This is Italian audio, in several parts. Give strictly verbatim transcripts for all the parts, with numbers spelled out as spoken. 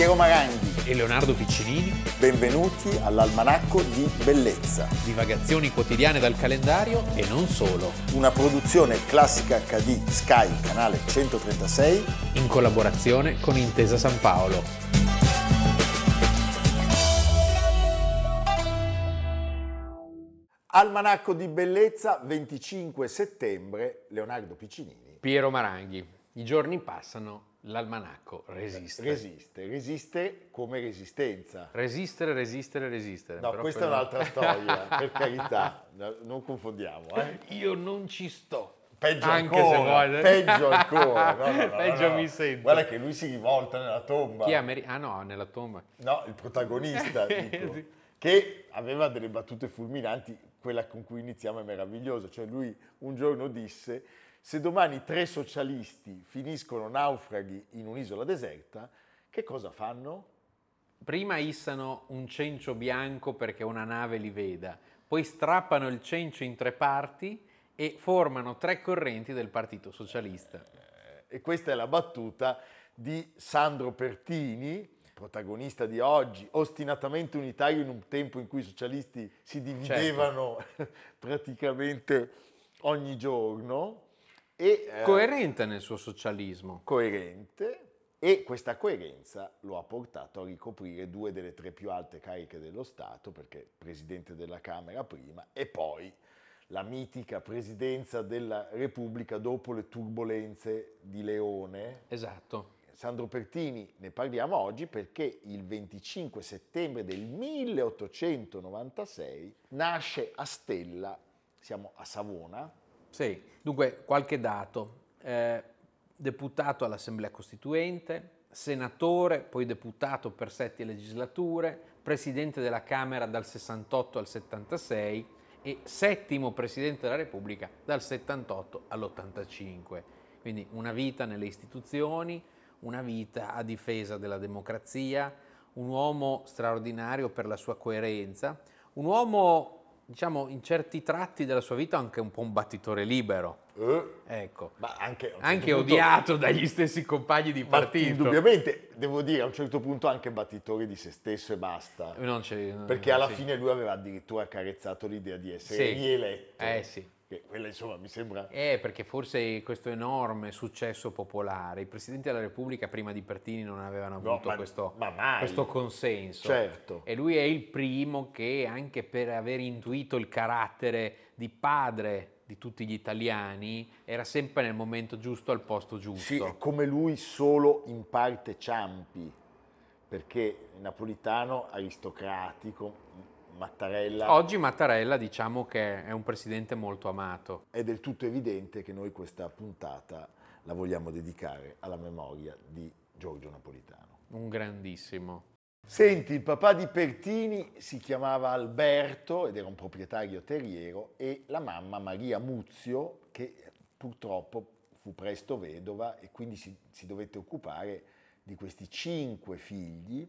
Piero Maranghi e Leonardo Piccinini. Benvenuti all'Almanacco di Bellezza. Divagazioni quotidiane dal calendario e non solo. Una produzione Classica acca di Sky, canale centotrentasei, in collaborazione con Intesa San Paolo. Almanacco di Bellezza, venticinque settembre, Leonardo Piccinini. Piero Maranghi. I giorni passano. L'almanacco resiste. Resiste, resiste come resistenza. Resistere, resistere, resistere. No, però questa però... è un'altra storia, per carità, non confondiamo. Eh. Io non ci sto. Peggio Anche ancora, se vuoi. peggio ancora. No, no, no, peggio no, no. mi sento. Guarda che lui si rivolta nella tomba. Chi è Ameri- ah no, nella tomba. No, il protagonista, dico, sì. Che aveva delle battute fulminanti, quella con cui iniziamo è meravigliosa. Cioè lui un giorno disse: se domani tre socialisti finiscono naufraghi in un'isola deserta, che cosa fanno? Prima issano un cencio bianco perché una nave li veda, poi strappano il cencio in tre parti e formano tre correnti del Partito Socialista. E questa è la battuta di Sandro Pertini, protagonista di oggi, ostinatamente unitario in un tempo in cui i socialisti si dividevano, certo, praticamente ogni giorno. E, eh, coerente nel suo socialismo. Coerente, e questa coerenza lo ha portato a ricoprire due delle tre più alte cariche dello Stato, perché presidente della Camera prima e poi la mitica presidenza della Repubblica dopo le turbolenze di Leone. Esatto. Sandro Pertini, ne parliamo oggi perché il venticinque settembre del milleottocentonovantasei nasce a Stella, siamo a Savona. Sì, dunque qualche dato, eh, deputato all'Assemblea Costituente, senatore, poi deputato per sette legislature, presidente della Camera dal sessantotto al settantasei e settimo presidente della Repubblica dal settantotto all'ottantacinque. Quindi una vita nelle istituzioni, una vita a difesa della democrazia, un uomo straordinario per la sua coerenza, un uomo, diciamo, in certi tratti della sua vita anche un po' un battitore libero, eh, ecco, ma anche, anche punto, odiato dagli stessi compagni di partito. Indubbiamente, devo dire, a un certo punto anche battitore di se stesso e basta. Non c'è, perché alla sì. fine lui aveva addirittura carezzato l'idea di essere sì. rieletto. Eh sì. Che quella, insomma, mi sembra... Eh, perché forse questo enorme successo popolare, i presidenti della Repubblica prima di Pertini non avevano avuto no, ma, questo, ma questo consenso. Certo. E lui è il primo che, anche per aver intuito il carattere di padre di tutti gli italiani, era sempre nel momento giusto al posto giusto. Sì, è come lui solo in parte Ciampi, perché Napolitano aristocratico... Mattarella. Oggi Mattarella, diciamo che è un presidente molto amato. È del tutto evidente che noi questa puntata la vogliamo dedicare alla memoria di Giorgio Napolitano. Un grandissimo. Senti, il papà di Pertini si chiamava Alberto ed era un proprietario terriero, e la mamma Maria Muzio, che purtroppo fu presto vedova e quindi si, si dovette occupare di questi cinque figli.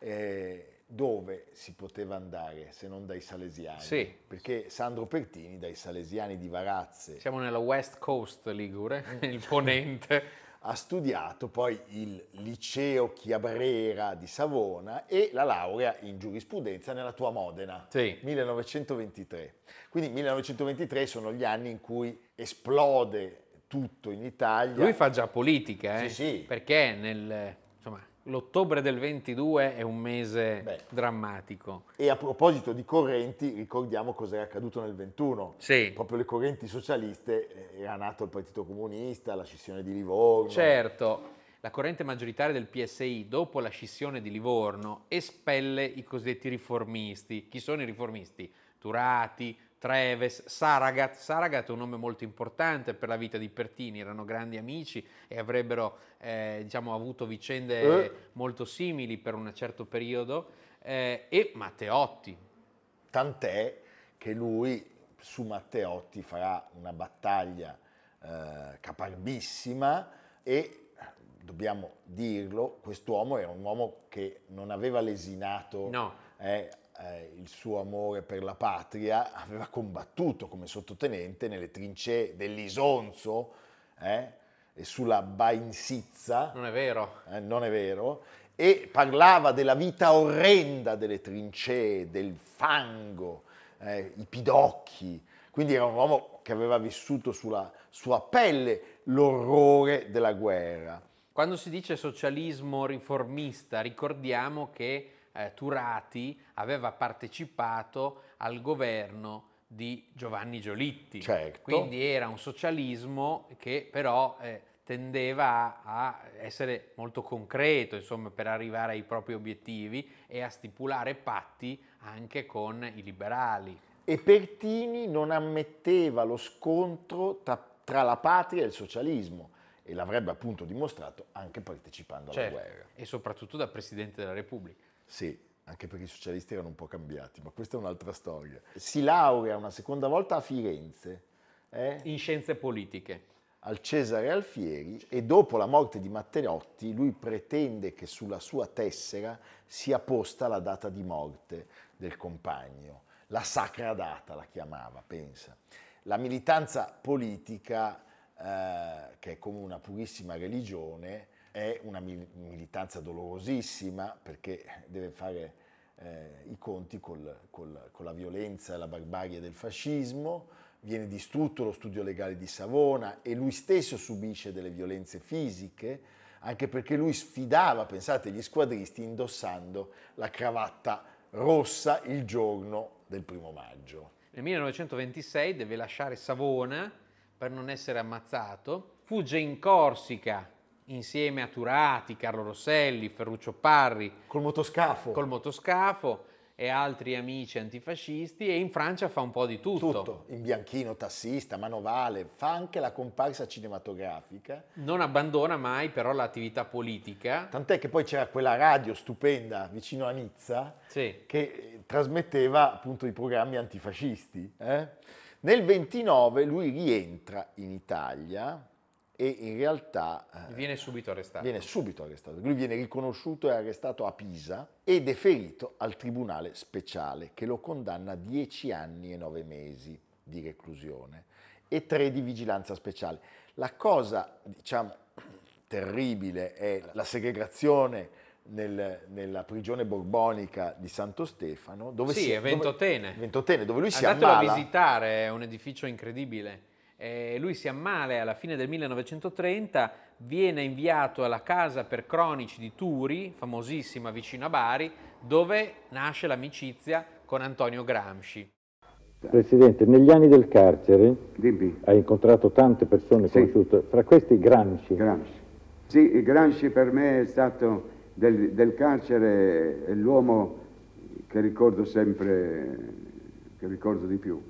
Eh, dove si poteva andare se non dai salesiani? Sì. Perché Sandro Pertini dai salesiani di Varazze. Siamo nella West Coast Ligure, il ponente. Ha studiato poi il liceo Chiabrera di Savona e la laurea in giurisprudenza nella tua Modena, sì. millenovecentoventitré. Quindi millenovecentoventitré sono gli anni in cui esplode tutto in Italia. Lui fa già politica, eh? Sì, sì. Perché nel... insomma, l'ottobre del ventidue è un mese Beh. drammatico. E a proposito di correnti, ricordiamo cosa era accaduto nel ventuno. Sì. Proprio le correnti socialiste, era nato il Partito Comunista, la scissione di Livorno. Certo, la corrente maggioritaria del P S I dopo la scissione di Livorno espelle i cosiddetti riformisti. Chi sono i riformisti? Turati, Treves, Saragat. Saragat è un nome molto importante per la vita di Pertini, erano grandi amici e avrebbero eh, diciamo, avuto vicende eh. molto simili per un certo periodo, eh, e Matteotti. Tant'è che lui su Matteotti farà una battaglia eh, caparbissima e, dobbiamo dirlo, quest'uomo era un uomo che non aveva lesinato... No. Eh, Eh, il suo amore per la patria, aveva combattuto come sottotenente nelle trincee dell'Isonzo eh, e sulla Bainsizza. Non è vero. Eh, non è vero. e parlava della vita orrenda delle trincee, del fango, eh, i pidocchi. Quindi era un uomo che aveva vissuto sulla sua pelle l'orrore della guerra. Quando si dice socialismo riformista, ricordiamo che eh, Turati aveva partecipato al governo di Giovanni Giolitti. Certo. Quindi era un socialismo che però eh, tendeva a essere molto concreto, insomma, per arrivare ai propri obiettivi e a stipulare patti anche con i liberali. E Pertini non ammetteva lo scontro tra, tra la patria e il socialismo, e l'avrebbe appunto dimostrato anche partecipando alla certo. guerra. E soprattutto da Presidente della Repubblica. Sì. Anche perché i socialisti erano un po' cambiati, ma questa è un'altra storia. Si laurea una seconda volta a Firenze. Eh? In scienze politiche. Al Cesare Alfieri, e dopo la morte di Matteotti lui pretende che sulla sua tessera sia posta la data di morte del compagno. La sacra data la chiamava, pensa. La militanza politica, eh, che è come una purissima religione, è una militanza dolorosissima, perché deve fare eh, i conti col, col, con la violenza e la barbarie del fascismo. Viene distrutto lo studio legale di Savona e lui stesso subisce delle violenze fisiche, anche perché lui sfidava, pensate, gli squadristi indossando la cravatta rossa il giorno del primo maggio. Nel millenovecentoventisei deve lasciare Savona per non essere ammazzato, fugge in Corsica insieme a Turati, Carlo Rosselli, Ferruccio Parri, col motoscafo. Col motoscafo e altri amici antifascisti, e in Francia fa un po' di tutto. Tutto, in bianchino, tassista, manovale, fa anche la comparsa cinematografica. Non abbandona mai però l'attività politica. Tant'è che poi c'era quella radio stupenda vicino a Nizza, sì, che trasmetteva appunto i programmi antifascisti. Eh? Nel ventinove lui rientra in Italia, e in realtà viene subito arrestato. Viene subito arrestato. Lui viene riconosciuto e arrestato a Pisa ed è ferito al tribunale speciale, che lo condanna a dieci anni e nove mesi di reclusione e tre di vigilanza speciale. La cosa, diciamo, terribile è la segregazione nel, nella prigione borbonica di Santo Stefano, dove sì, si è Ventotene. Dove, Ventotene, dove lui si ammala. Andatelo a visitare, è un edificio incredibile. Eh, lui si ammala e alla fine del millenovecentotrenta viene inviato alla casa per cronici di Turi, famosissima vicino a Bari, dove nasce l'amicizia con Antonio Gramsci. Presidente, negli anni del carcere Dimmi. Ha incontrato tante persone sì. conosciute, fra questi Gramsci. Gramsci. Sì, Gramsci per me è stato del, del carcere l'uomo che ricordo sempre, che ricordo di più.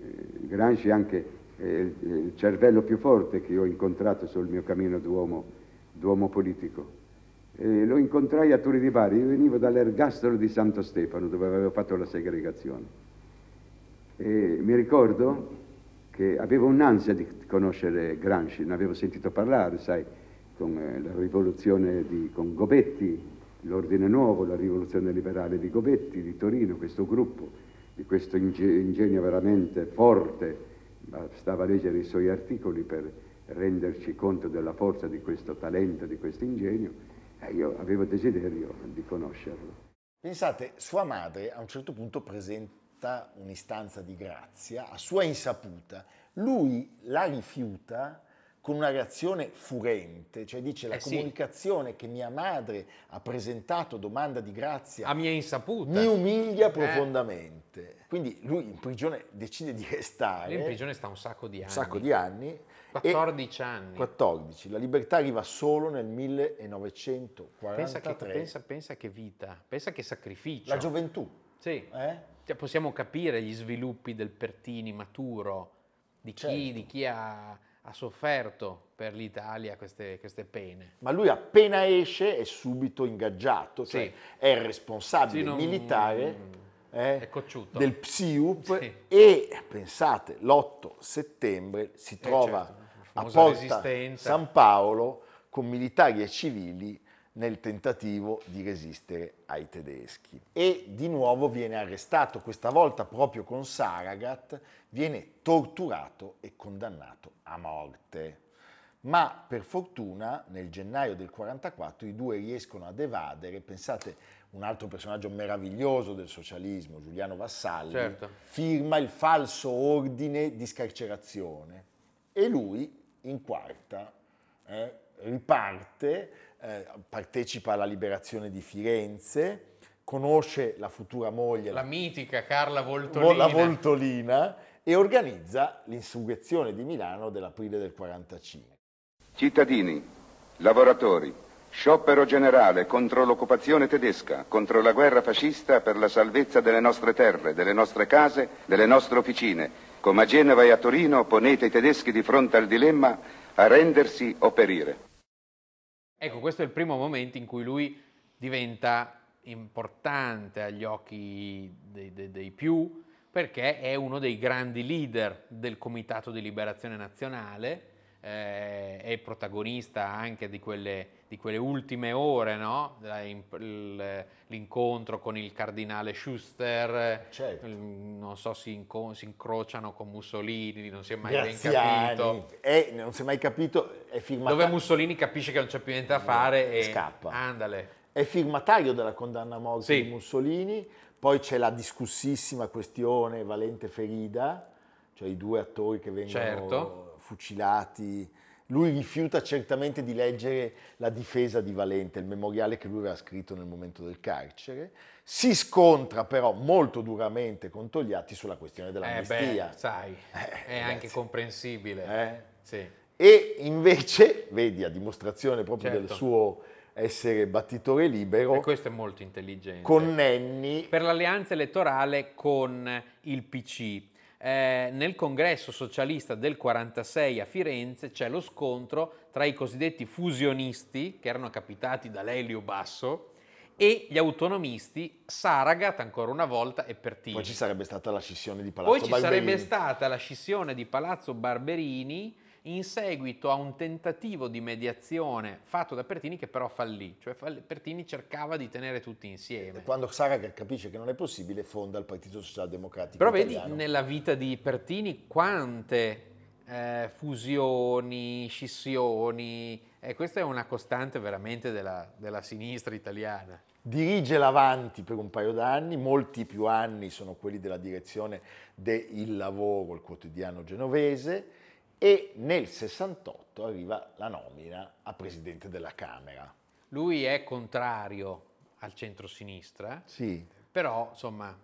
Gramsci anche il cervello più forte che ho incontrato sul mio cammino d'uomo, d'uomo politico. E lo incontrai a Turi di Bari, io venivo dall'ergastolo di Santo Stefano dove avevo fatto la segregazione. E mi ricordo che avevo un'ansia di conoscere Gramsci, ne avevo sentito parlare, sai, con la rivoluzione di, con Gobetti, l'Ordine Nuovo, la rivoluzione liberale di Gobetti, di Torino, questo gruppo, di questo ingegno veramente forte. Bastava leggere i suoi articoli per renderci conto della forza di questo talento, di questo ingegno, e io avevo desiderio di conoscerlo. Pensate, sua madre a un certo punto presenta un'istanza di grazia a sua insaputa. Lui la rifiuta con una reazione furente, cioè dice la eh comunicazione sì. che mia madre ha presentato domanda di grazia a mia insaputa mi umilia profondamente. Eh. Quindi lui in prigione decide di restare. Lui in prigione sta un sacco di anni. Un sacco di anni. quattordici anni. quattordici. La libertà arriva solo nel millenovecentoquarantatré. Pensa che, pensa, pensa che vita, pensa che sacrificio. La gioventù. Sì. Eh? Cioè, possiamo capire gli sviluppi del Pertini maturo, di chi, certo. di chi ha... ha sofferto per l'Italia queste, queste pene. Ma lui appena esce è subito ingaggiato, cioè sì. è il responsabile sì, non... militare eh, è del P S I U P sì. e pensate, l'otto settembre si trova eh, certo. a Porta resistenza. San Paolo con militari e civili nel tentativo di resistere ai tedeschi. E di nuovo viene arrestato, questa volta proprio con Saragat, viene torturato e condannato a morte. ma per fortuna nel gennaio del quarantaquattro i due riescono ad evadere. Pensate, un altro personaggio meraviglioso del socialismo, Giuliano Vassalli, certo, firma il falso ordine di scarcerazione e lui in quarta eh, riparte, eh, partecipa alla liberazione di Firenze, conosce la futura moglie, la, la mitica Carla Voltolina, la Voltolina, e organizza l'insurrezione di Milano dell'aprile del quarantacinque. Cittadini, lavoratori, sciopero generale contro l'occupazione tedesca, contro la guerra fascista, per la salvezza delle nostre terre, delle nostre case, delle nostre officine. Come a Genova e a Torino ponete i tedeschi di fronte al dilemma: arrendersi o perire. Ecco, questo è il primo momento in cui lui diventa importante agli occhi dei, dei, dei più, perché è uno dei grandi leader del Comitato di Liberazione Nazionale, eh, è protagonista anche di quelle, di quelle ultime ore, no? L'incontro con il cardinale Schuster, certo, non so, si, inco- si incrociano con Mussolini, non si è mai ben capito. Eh, non si è mai capito, è firmata... Dove Mussolini capisce che non c'è più niente da fare e scappa. Andale. È firmatario della condanna a morte, sì, di Mussolini. Poi c'è la discussissima questione Valente-Ferida, cioè i due attori che vengono, certo, fucilati. Lui rifiuta certamente di leggere la difesa di Valente, il memoriale che lui aveva scritto nel momento del carcere. Si scontra però molto duramente con Togliatti sulla questione dell'amnistia. Eh beh, sai, eh, è anche comprensibile. Eh? Sì. E invece, vedi, a dimostrazione proprio, certo, del suo... essere battitore libero. E questo è molto intelligente. Con Nenni. Per l'alleanza elettorale con il P C. Eh, nel congresso socialista del quarantasei a Firenze c'è lo scontro tra i cosiddetti fusionisti, che erano capitati da Lelio Basso, e gli autonomisti Saragat, ancora una volta, e Pertini. Poi ci sarebbe stata la scissione di Palazzo Barberini. Poi ci Barberini. sarebbe stata la scissione di Palazzo Barberini, in seguito a un tentativo di mediazione fatto da Pertini che però fallì, cioè Pertini cercava di tenere tutti insieme. E quando Saragat capisce che non è possibile, fonda il Partito Socialdemocratico Però Italiano. Vedi, nella vita di Pertini quante eh, fusioni, scissioni, eh, questa è una costante veramente della, della sinistra italiana. Dirige l'Avanti per un paio d'anni, molti più anni sono quelli della direzione de Il Lavoro, il quotidiano genovese, e nel sessantotto arriva la nomina a presidente della Camera. Lui è contrario al centrosinistra, sì, però insomma,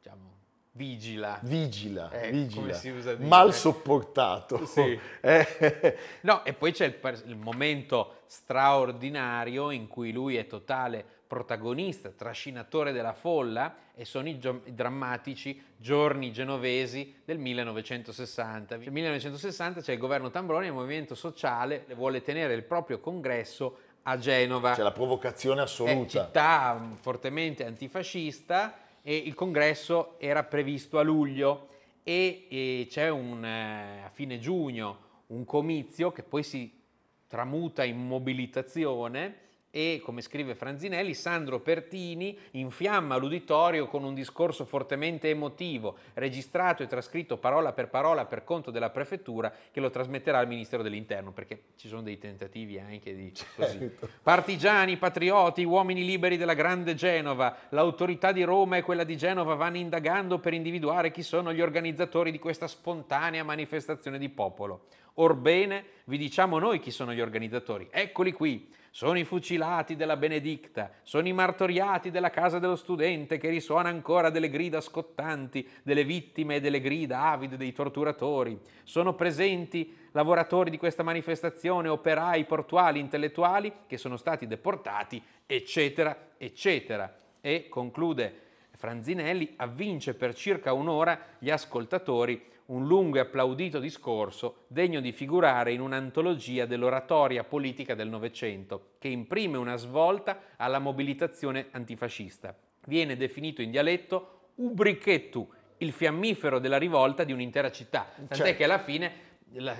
diciamo, vigila. Vigila, eh, vigila. Come si usa dire. Mal sopportato. Sì. Eh. No, e poi c'è il, il momento straordinario in cui lui è totale protagonista, trascinatore della folla, e sono i, gio- i drammatici giorni genovesi del millenovecentosessanta. Nel millenovecentosessanta c'è il governo Tambroni e il Movimento Sociale vuole tenere il proprio congresso a Genova. C'è la provocazione assoluta. È città fortemente antifascista e il congresso era previsto a luglio e, e c'è un, a fine giugno un comizio che poi si tramuta in mobilitazione. E, come scrive Franzinelli, Sandro Pertini infiamma l'uditorio con un discorso fortemente emotivo, registrato e trascritto parola per parola per conto della prefettura, che lo trasmetterà al Ministero dell'Interno, perché ci sono dei tentativi anche di così. Certo. Partigiani, patrioti, uomini liberi della grande Genova, l'autorità di Roma e quella di Genova vanno indagando per individuare chi sono gli organizzatori di questa spontanea manifestazione di popolo. Orbene, vi diciamo noi chi sono gli organizzatori, eccoli qui. Sono i fucilati della Benedicta, sono i martoriati della Casa dello Studente, che risuona ancora delle grida scottanti, delle vittime e delle grida avide dei torturatori. Sono presenti lavoratori di questa manifestazione, operai, portuali, intellettuali, che sono stati deportati, eccetera, eccetera. E, conclude Franzinelli, avvince per circa un'ora gli ascoltatori un lungo e applaudito discorso degno di figurare in un'antologia dell'oratoria politica del Novecento, che imprime una svolta alla mobilitazione antifascista. Viene definito in dialetto Ubrichetu, il fiammifero della rivolta di un'intera città. Tant'è, certo, che alla fine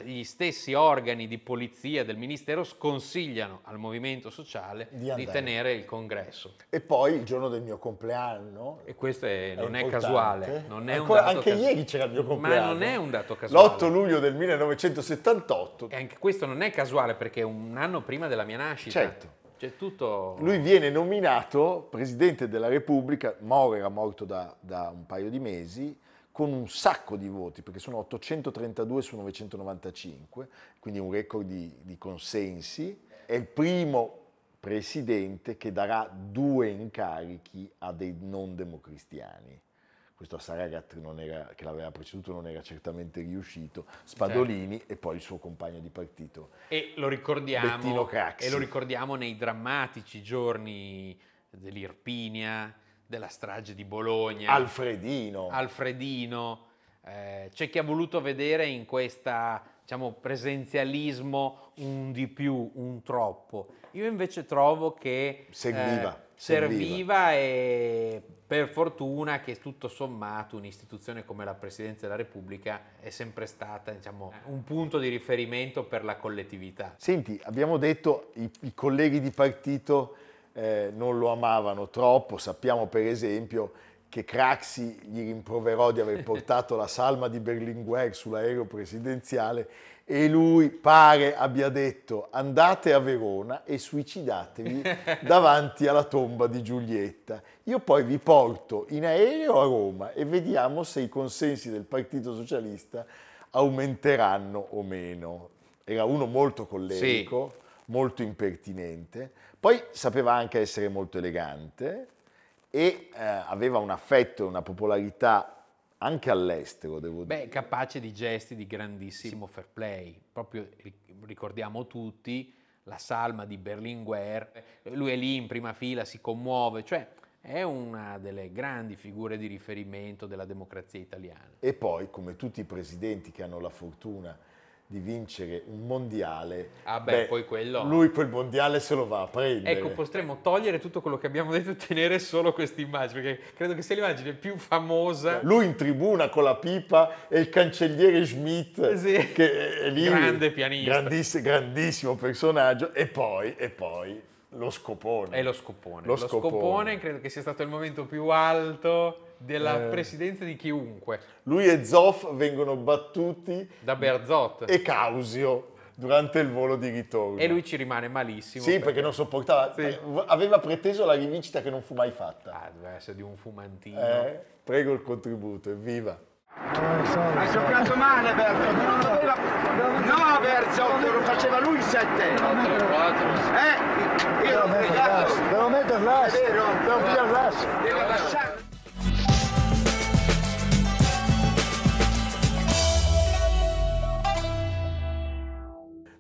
gli stessi organi di polizia del ministero sconsigliano al Movimento Sociale di, di tenere il congresso. E poi il giorno del mio compleanno. E questo è, è non importante. È casuale. Non è Ancora, un dato anche casu- ieri c'era il mio compleanno. Ma non è un dato casuale. l'otto luglio del millenovecentosettantotto. E anche questo non è casuale perché è un anno prima della mia nascita. Certo. C'è tutto... Lui viene nominato presidente della Repubblica, Moro era morto da, da un paio di mesi, con un sacco di voti, perché sono ottocentotrentadue su novecentonovantacinque, quindi un record di, di consensi. È il primo presidente che darà due incarichi a dei non democristiani. Questo a Saragat, non era, che l'aveva preceduto, non era certamente riuscito, Spadolini, certo. E poi il suo compagno di partito, e lo ricordiamo, Bettino Craxi. E lo ricordiamo nei drammatici giorni dell'Irpinia, della strage di Bologna, Alfredino, Alfredino. Eh, c'è chi ha voluto vedere in questa, diciamo, presenzialismo un di più, un troppo. Io invece trovo che serviva, eh, serviva, serviva e per fortuna che tutto sommato un'istituzione come la Presidenza della Repubblica è sempre stata, diciamo, un punto di riferimento per la collettività. Senti, abbiamo detto i, i colleghi di partito eh, non lo amavano troppo, sappiamo per esempio che Craxi gli rimproverò di aver portato la salma di Berlinguer sull'aereo presidenziale e lui pare abbia detto: andate a Verona e suicidatevi davanti alla tomba di Giulietta. Io poi vi porto in aereo a Roma e vediamo se i consensi del Partito Socialista aumenteranno o meno. Era uno molto collerico, sì. Molto impertinente, poi sapeva anche essere molto elegante, e eh, aveva un affetto e una popolarità anche all'estero, devo Beh, dire. Capace di gesti di grandissimo fair play. Proprio ricordiamo tutti la salma di Berlinguer, lui è lì in prima fila, si commuove, cioè è una delle grandi figure di riferimento della democrazia italiana. E poi, come tutti i presidenti che hanno la fortuna di vincere un mondiale, ah beh, beh, poi quello... lui quel mondiale se lo va a prendere. Ecco, potremmo togliere tutto quello che abbiamo detto e tenere solo questa immagine, perché credo che sia l'immagine più famosa. Lui in tribuna con la pipa e il cancelliere Schmidt, sì. Che è lì, grande pianista, grandiss- grandissimo personaggio, e poi, e poi lo scopone. È lo scopone. Lo, lo scopone. scopone credo che sia stato il momento più alto della eh. presidenza di chiunque. Lui e Zoff vengono battuti da Berzot e Causio durante il volo di ritorno. E lui ci rimane malissimo. Sì, perché, perché non sopportava. Sì. Aveva preteso la rivincita che non fu mai fatta. Ah, doveva essere di un fumantino. Eh, prego il contributo, evviva. Hai giocato male, Berzot. Non doveva... No, Berzot, lo faceva lui sette. Eh, io devo mettere l'asso. Devo mettere l'asso. Devo pigliare l'asso. Devo lasciare.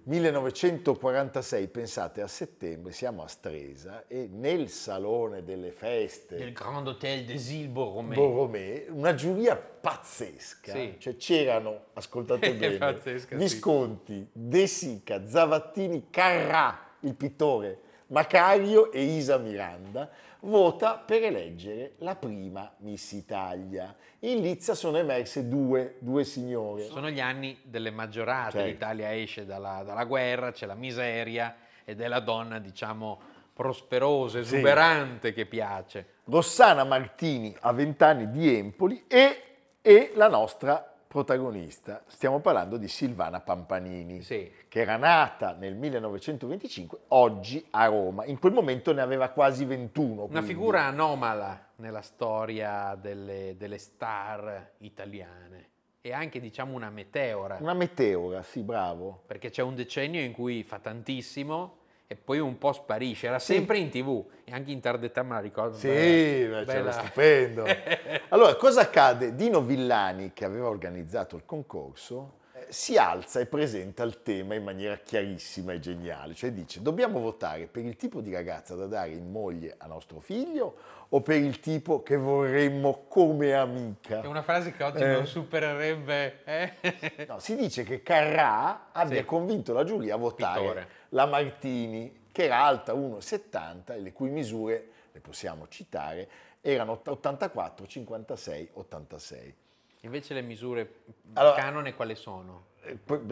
millenovecentoquarantasei, pensate, a settembre siamo a Stresa e nel salone delle feste del Grand Hotel des Îles Borromée, Borromée una giuria pazzesca, sì. Cioè c'erano, ascoltate bene, pazzesca, Visconti, sì. De Sica, Zavattini, Carrà, il pittore, Macario e Isa Miranda, vota per eleggere la prima Miss Italia. In Lizza sono emerse due, due signore. Sono gli anni delle maggiorate, certo. L'Italia esce dalla, dalla guerra, c'è la miseria ed è la donna, diciamo, prosperosa, esuberante, sì. Che piace. Rossana Martini a vent'anni di Empoli e, e la nostra protagonista, stiamo parlando di Silvana Pampanini, sì. Che era nata nel millenovecentoventicinque, oggi a Roma, in quel momento ne aveva quasi ventuno. Una quindi. Figura anomala nella storia delle, delle star italiane e anche, diciamo, una meteora. Una meteora, sì, bravo. Perché c'è un decennio in cui fa tantissimo e poi un po' sparisce, era sempre in tv e anche in tarda età, me la ricordo. Sì, bella, bella. C'era stupendo. Allora, cosa accade? Dino Villani, che aveva organizzato il concorso, si alza e presenta il tema in maniera chiarissima e geniale, cioè dice: dobbiamo votare per il tipo di ragazza da dare in moglie a nostro figlio o per il tipo che vorremmo come amica. È una frase che oggi eh. non supererebbe. Eh? No, si dice che Carrà abbia sì. convinto la giuria a votare Pittore. La Martini, che era alta uno virgola settanta e le cui misure, le possiamo citare, erano ottantaquattro, cinquantasei, ottantasei. Invece le misure allora, canone quali sono?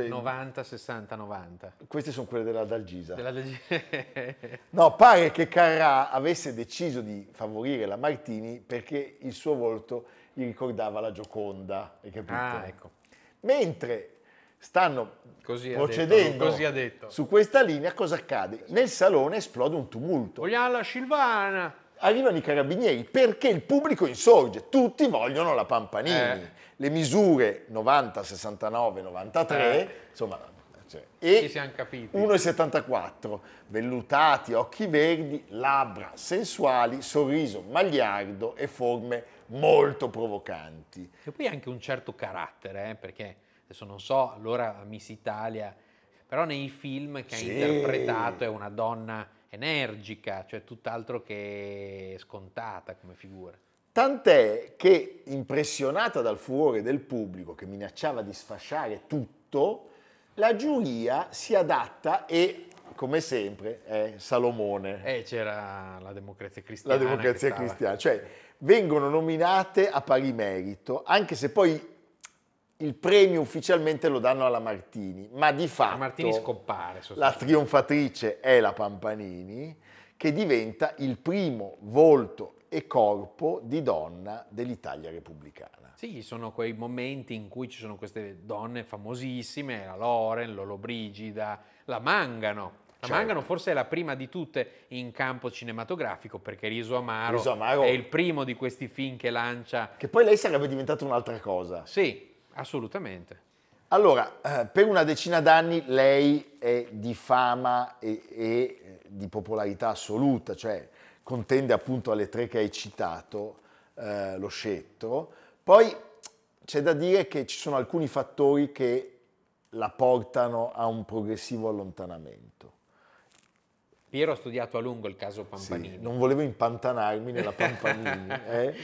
novanta, sessanta, novanta. Queste sono quelle della Dalgisa. Della Dalgisa. No, pare che Carrà avesse deciso di favorire la Martini perché il suo volto gli ricordava la Gioconda, hai capito? Ah, ecco. Mentre stanno così procedendo detto, così detto. su questa linea, cosa accade? Nel salone esplode un tumulto. Vogliamo la Silvana! Arrivano i carabinieri perché il pubblico insorge, tutti vogliono la Pampanini. Eh. Le misure novanta, sessantanove, novantatré, eh. insomma, cioè, e uno virgola settantaquattro, vellutati, occhi verdi, labbra sensuali, sorriso magliardo e forme molto provocanti. E poi anche un certo carattere, eh, perché adesso non so, allora Miss Italia, però nei film che sì. ha interpretato è una donna energica, cioè tutt'altro che scontata come figura. Tant'è che, impressionata dal furore del pubblico che minacciava di sfasciare tutto, la giuria si adatta e, come sempre, è Salomone. Eh, c'era la Democrazia Cristiana. La Democrazia Cristiana, cioè vengono nominate a pari merito, anche se poi il premio ufficialmente lo danno alla Martini, ma di fatto la Martini scompare. La trionfatrice è la Pampanini, che diventa il primo volto e corpo di donna dell'Italia repubblicana. Sì, sono quei momenti in cui ci sono queste donne famosissime, la Loren, Lollobrigida, la Mangano. La certo. Mangano forse è la prima di tutte in campo cinematografico, perché Riso Amaro, Riso Amaro è il primo di questi film che lancia. Che poi lei sarebbe diventata un'altra cosa. Sì. Assolutamente. Allora, eh, per una decina d'anni lei è di fama e, e di popolarità assoluta, cioè contende appunto alle tre che hai citato eh, lo scettro. Poi c'è da dire che ci sono alcuni fattori che la portano a un progressivo allontanamento. Piero ha studiato a lungo il caso Pampanini. Sì, non volevo impantanarmi nella Pampanini. Eh?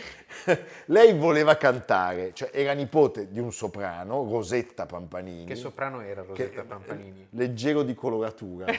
Lei voleva cantare, cioè era nipote di un soprano, Rosetta Pampanini. Che soprano era Rosetta che, Pampanini? Leggero di coloratura.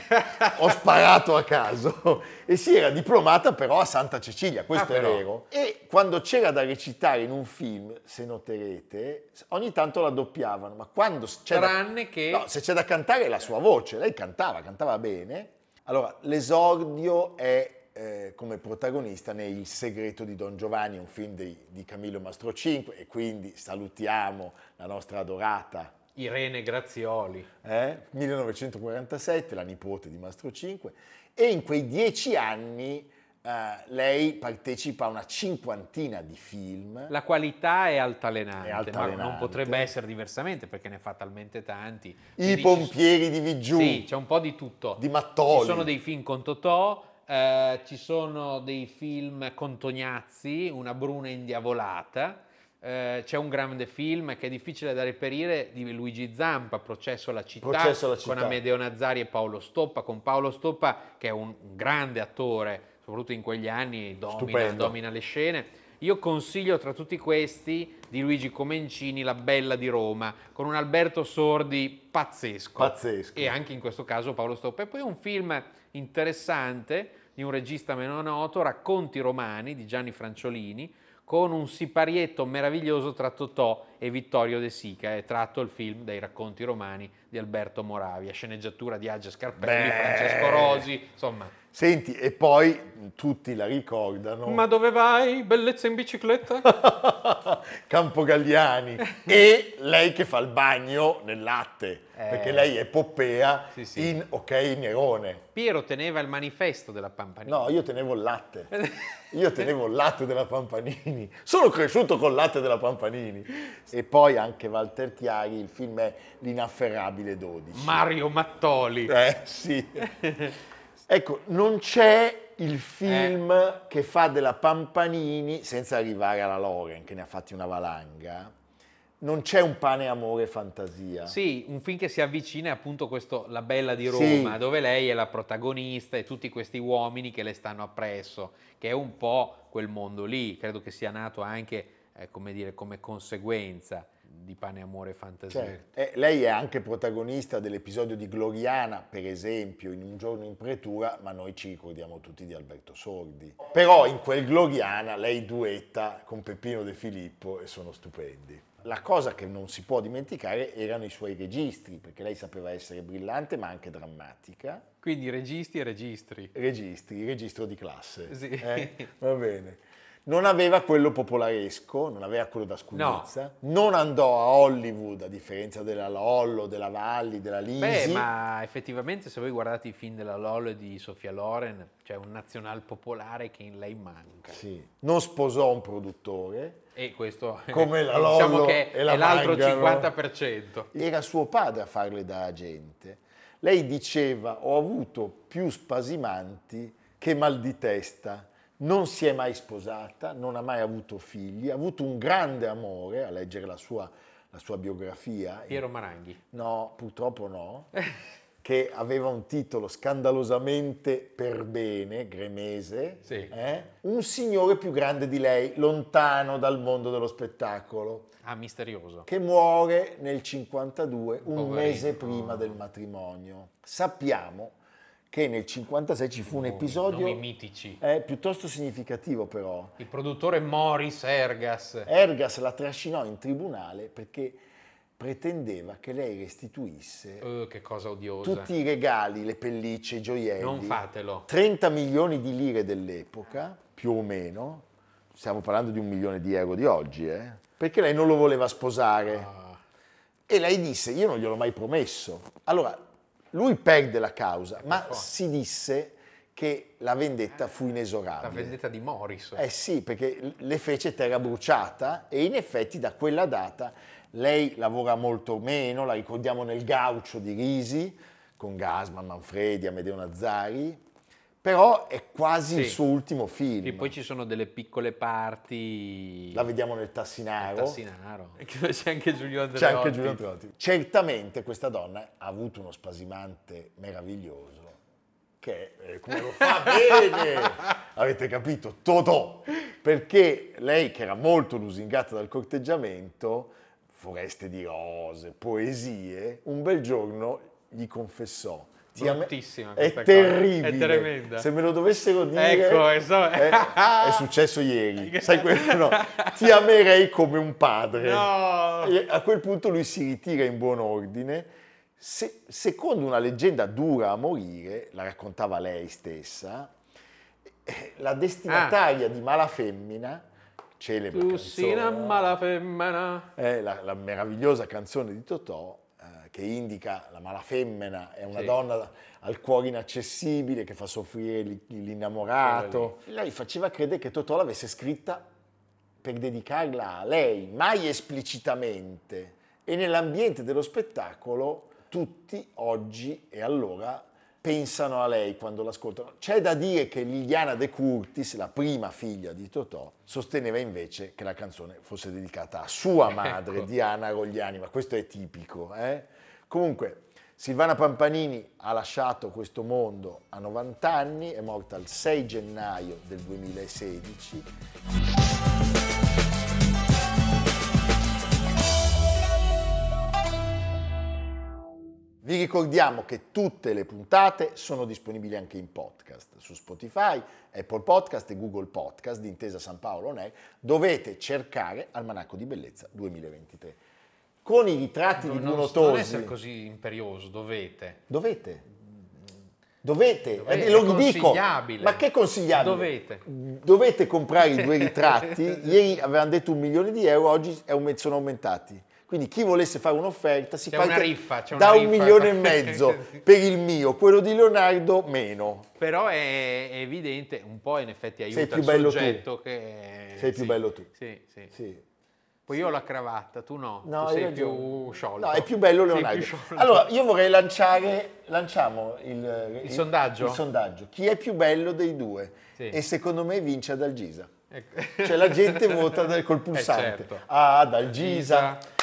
Ho sparato a caso. E si era diplomata però a Santa Cecilia, questo ah, è vero. E quando c'era da recitare in un film, se noterete, ogni tanto la doppiavano. Ma quando c'è Tranne da, che... No, se c'è da cantare è la sua voce. Lei cantava, cantava bene. Allora, l'esordio è eh, come protagonista nei Il segreto di Don Giovanni, un film di, di Camillo Mastrocinque, e quindi salutiamo la nostra adorata Irene Grazioli. Eh? millenovecentoquarantasette, la nipote di Mastrocinque, e in quei dieci anni eh, lei partecipa a una cinquantina di film. La qualità è altalenante, è altalenante. Ma non potrebbe essere diversamente perché ne fa talmente tanti. I pompieri ci... di Vigiù. Sì, c'è un po' di tutto. Di Mattoli. Ci sono dei film con Totò, eh, ci sono dei film con Tognazzi, Una bruna indiavolata, eh, c'è un grande film che è difficile da reperire di Luigi Zampa, Processo alla città, Processo alla città. Con Amedeo Nazzari e Paolo Stoppa, con Paolo Stoppa che è un grande attore, soprattutto in quegli anni, domina, domina le scene. Io consiglio tra tutti questi di Luigi Comencini La Bella di Roma, con un Alberto Sordi pazzesco. Pazzesco. E anche in questo caso Paolo Stoppa. E poi un film interessante di un regista meno noto, Racconti romani di Gianni Franciolini, con un siparietto meraviglioso tra Totò e Vittorio De Sica, è tratto il film dai Racconti romani di Alberto Moravia, sceneggiatura di Age Scarpelli, Beh. Francesco Rosi, insomma. Senti, e poi tutti la ricordano. Ma dove vai? Bellezza in bicicletta? Campogalliani. E lei che fa il bagno nel latte, eh. perché lei è Poppea sì, sì. in Ok Nerone. Piero teneva il manifesto della Pampanini. No, io tenevo il latte. Io tenevo il latte della Pampanini. Sono cresciuto col latte della Pampanini. E poi anche Walter Chiari, il film è L'inafferrabile dodici. Mario Mattoli. Eh, sì. Ecco, non c'è il film eh. che fa della Pampanini, senza arrivare alla Loren, che ne ha fatti una valanga, non c'è un Pane, amore, fantasia. Sì, un film che si avvicina appunto a questo La Bella di Roma, sì. dove lei è la protagonista e tutti questi uomini che le stanno appresso, che è un po' quel mondo lì, credo che sia nato anche, eh, come dire, come conseguenza di Pane, amore, fantasia. Certo. Eh, lei è anche protagonista dell'episodio di Gloriana, per esempio, in Un giorno in pretura, ma noi ci ricordiamo tutti di Alberto Sordi. Però in quel Gloriana lei duetta con Peppino De Filippo e sono stupendi. La cosa che non si può dimenticare erano i suoi registri, perché lei sapeva essere brillante ma anche drammatica. Quindi registi e registri. Registri, registro di classe. Sì. Eh? Va bene. Non aveva quello popolaresco, non aveva quello da scugnizza, no. Non andò a Hollywood, a differenza della Lollo, della Valli, della Lisi. Beh, ma effettivamente se voi guardate i film della Lollo e di Sofia Loren, c'è un nazional popolare che in lei manca. Sì. Non sposò un produttore. E questo come la Lollo, diciamo che è la l'altro mangano. cinquanta per cento. Era suo padre a farle da agente. Lei diceva, ho avuto più spasimanti che mal di testa. Non si è mai sposata, non ha mai avuto figli, ha avuto un grande amore, a leggere la sua, la sua biografia. Piero Maranghi. No, purtroppo no, che aveva un titolo scandalosamente per bene, gremese, sì. eh? Un signore più grande di lei, lontano dal mondo dello spettacolo. Ah, misterioso. Che muore nel cinquantadue, un Poverino. mese prima del matrimonio. Sappiamo che nel cinquantasei ci fu un episodio nomi mitici. Eh, piuttosto significativo però. Il produttore Morris Ergas. Ergas la trascinò in tribunale perché pretendeva che lei restituisse uh, che cosa odiosa. Tutti i regali, le pellicce, i gioielli. Non fatelo. trenta milioni di lire dell'epoca, più o meno. Stiamo parlando di un milione di euro di oggi, eh? Perché lei non lo voleva sposare. Ah. E lei disse, io non gliel'ho mai promesso. Allora, lui perde la causa, ma si disse che la vendetta fu inesorabile. La vendetta di Morris. Eh sì, perché le fece terra bruciata e in effetti da quella data lei lavora molto meno, la ricordiamo nel Gaucho di Risi, con Gassman, Manfredi, Amedeo Nazzari, però è quasi sì. il suo ultimo film. E poi ci sono delle piccole parti... La vediamo nel Tassinaro. Nel Tassinaro. C'è anche Giulio Andreotti. C'è anche Giulio Andreotti. Certamente questa donna ha avuto uno spasimante meraviglioso che, eh, come lo fa bene, avete capito, Totò. Perché lei, che era molto lusingata dal corteggiamento, foreste di rose, poesie, un bel giorno gli confessò. Bruttissima è cosa. Terribile, è tremenda. Se me lo dovessero dire, ecco, esatto. è, è successo ieri. Sai quello? No. Ti amerei come un padre. No. E a quel punto lui si ritira in buon ordine. Se, secondo una leggenda dura a morire, la raccontava lei stessa, la destinataria ah. di Malafemmina, celebre canzone, Malafemmina. Eh, la, la meravigliosa canzone di Totò, che indica la malafemmina, è una sì. donna al cuore inaccessibile che fa soffrire l'innamorato. Lei faceva credere che Totò l'avesse scritta per dedicarla a lei, mai esplicitamente. E nell'ambiente dello spettacolo tutti oggi e allora pensano a lei quando l'ascoltano. C'è da dire che Liliana De Curtis, la prima figlia di Totò, sosteneva invece che la canzone fosse dedicata a sua madre, ecco. Diana Rogliani, ma questo è tipico. Eh? Comunque, Silvana Pampanini ha lasciato questo mondo a novanta anni, è morta il sei gennaio del duemilasedici. Vi ricordiamo che tutte le puntate sono disponibili anche in podcast, su Spotify, Apple Podcast e Google Podcast di Intesa San Paolo On Air. Dovete cercare Almanacco di Bellezza duemilaventitré. Con i ritratti non, di Bruno Tosi... Non essere così imperioso, dovete. Dovete. Dovete. dovete. Eh, lo dico. Ma che consigliabile? Dovete. Dovete comprare i due ritratti. Ieri avevano detto un milione di euro, oggi è un, sono aumentati. Quindi chi volesse fare un'offerta si c'è parte una riffa, c'è una da un riffa, milione e mezzo per il mio, quello di Leonardo meno. Però è evidente, un po' in effetti aiuta sei più il bello soggetto tu. Che... Sei sì, più bello tu. Sì, sì. sì. Poi sì. io ho la cravatta, tu no, no tu sei ragione. più sciolto. No, è più bello Leonardo. Più allora, io vorrei lanciare, lanciamo il, il, il, sondaggio. il sondaggio. Chi è più bello dei due? Sì. E secondo me vince ad Algisa. Ecco. Cioè la gente vota col pulsante. Eh, certo. Ah, ad Algisa.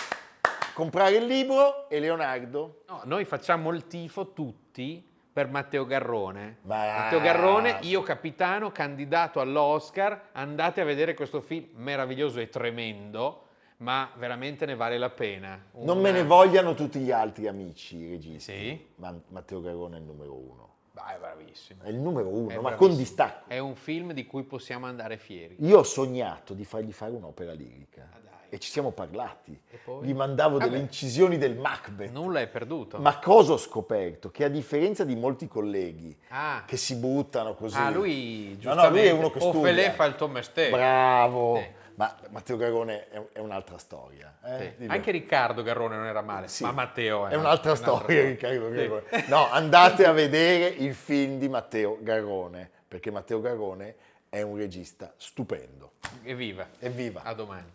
Comprare il libro e Leonardo. No, noi facciamo il tifo tutti per Matteo Garrone. Bah. Matteo Garrone, Io capitano, candidato all'Oscar. Andate a vedere questo film meraviglioso e tremendo, ma veramente ne vale la pena. Una... Non me ne vogliano tutti gli altri amici, i registi. Sì? Ma Matteo Garrone è il numero uno. Ah, è bravissimo. È il numero uno, è ma bravissimo. Con distacco. È un film di cui possiamo andare fieri. Io ho sognato di fargli fare un'opera lirica. Ah, dai. E ci siamo parlati, gli mandavo ah delle beh. incisioni del Macbeth. Nulla è perduto. Ma cosa ho scoperto? Che a differenza di molti colleghi ah. che si buttano così... Ah, lui giustamente... No, no, lui è uno che studia. O Pelé fa il Tommestè. Bravo! Eh. Ma Matteo Garrone è, è un'altra storia. Eh? Sì. Anche Riccardo Garrone non era male, sì. ma Matteo... È, è un'altra, un'altra storia, un'altra Riccardo Garrone. Sì. No, andate a vedere il film di Matteo Garrone, perché Matteo Garrone è un regista stupendo. Evviva! Evviva! A domani!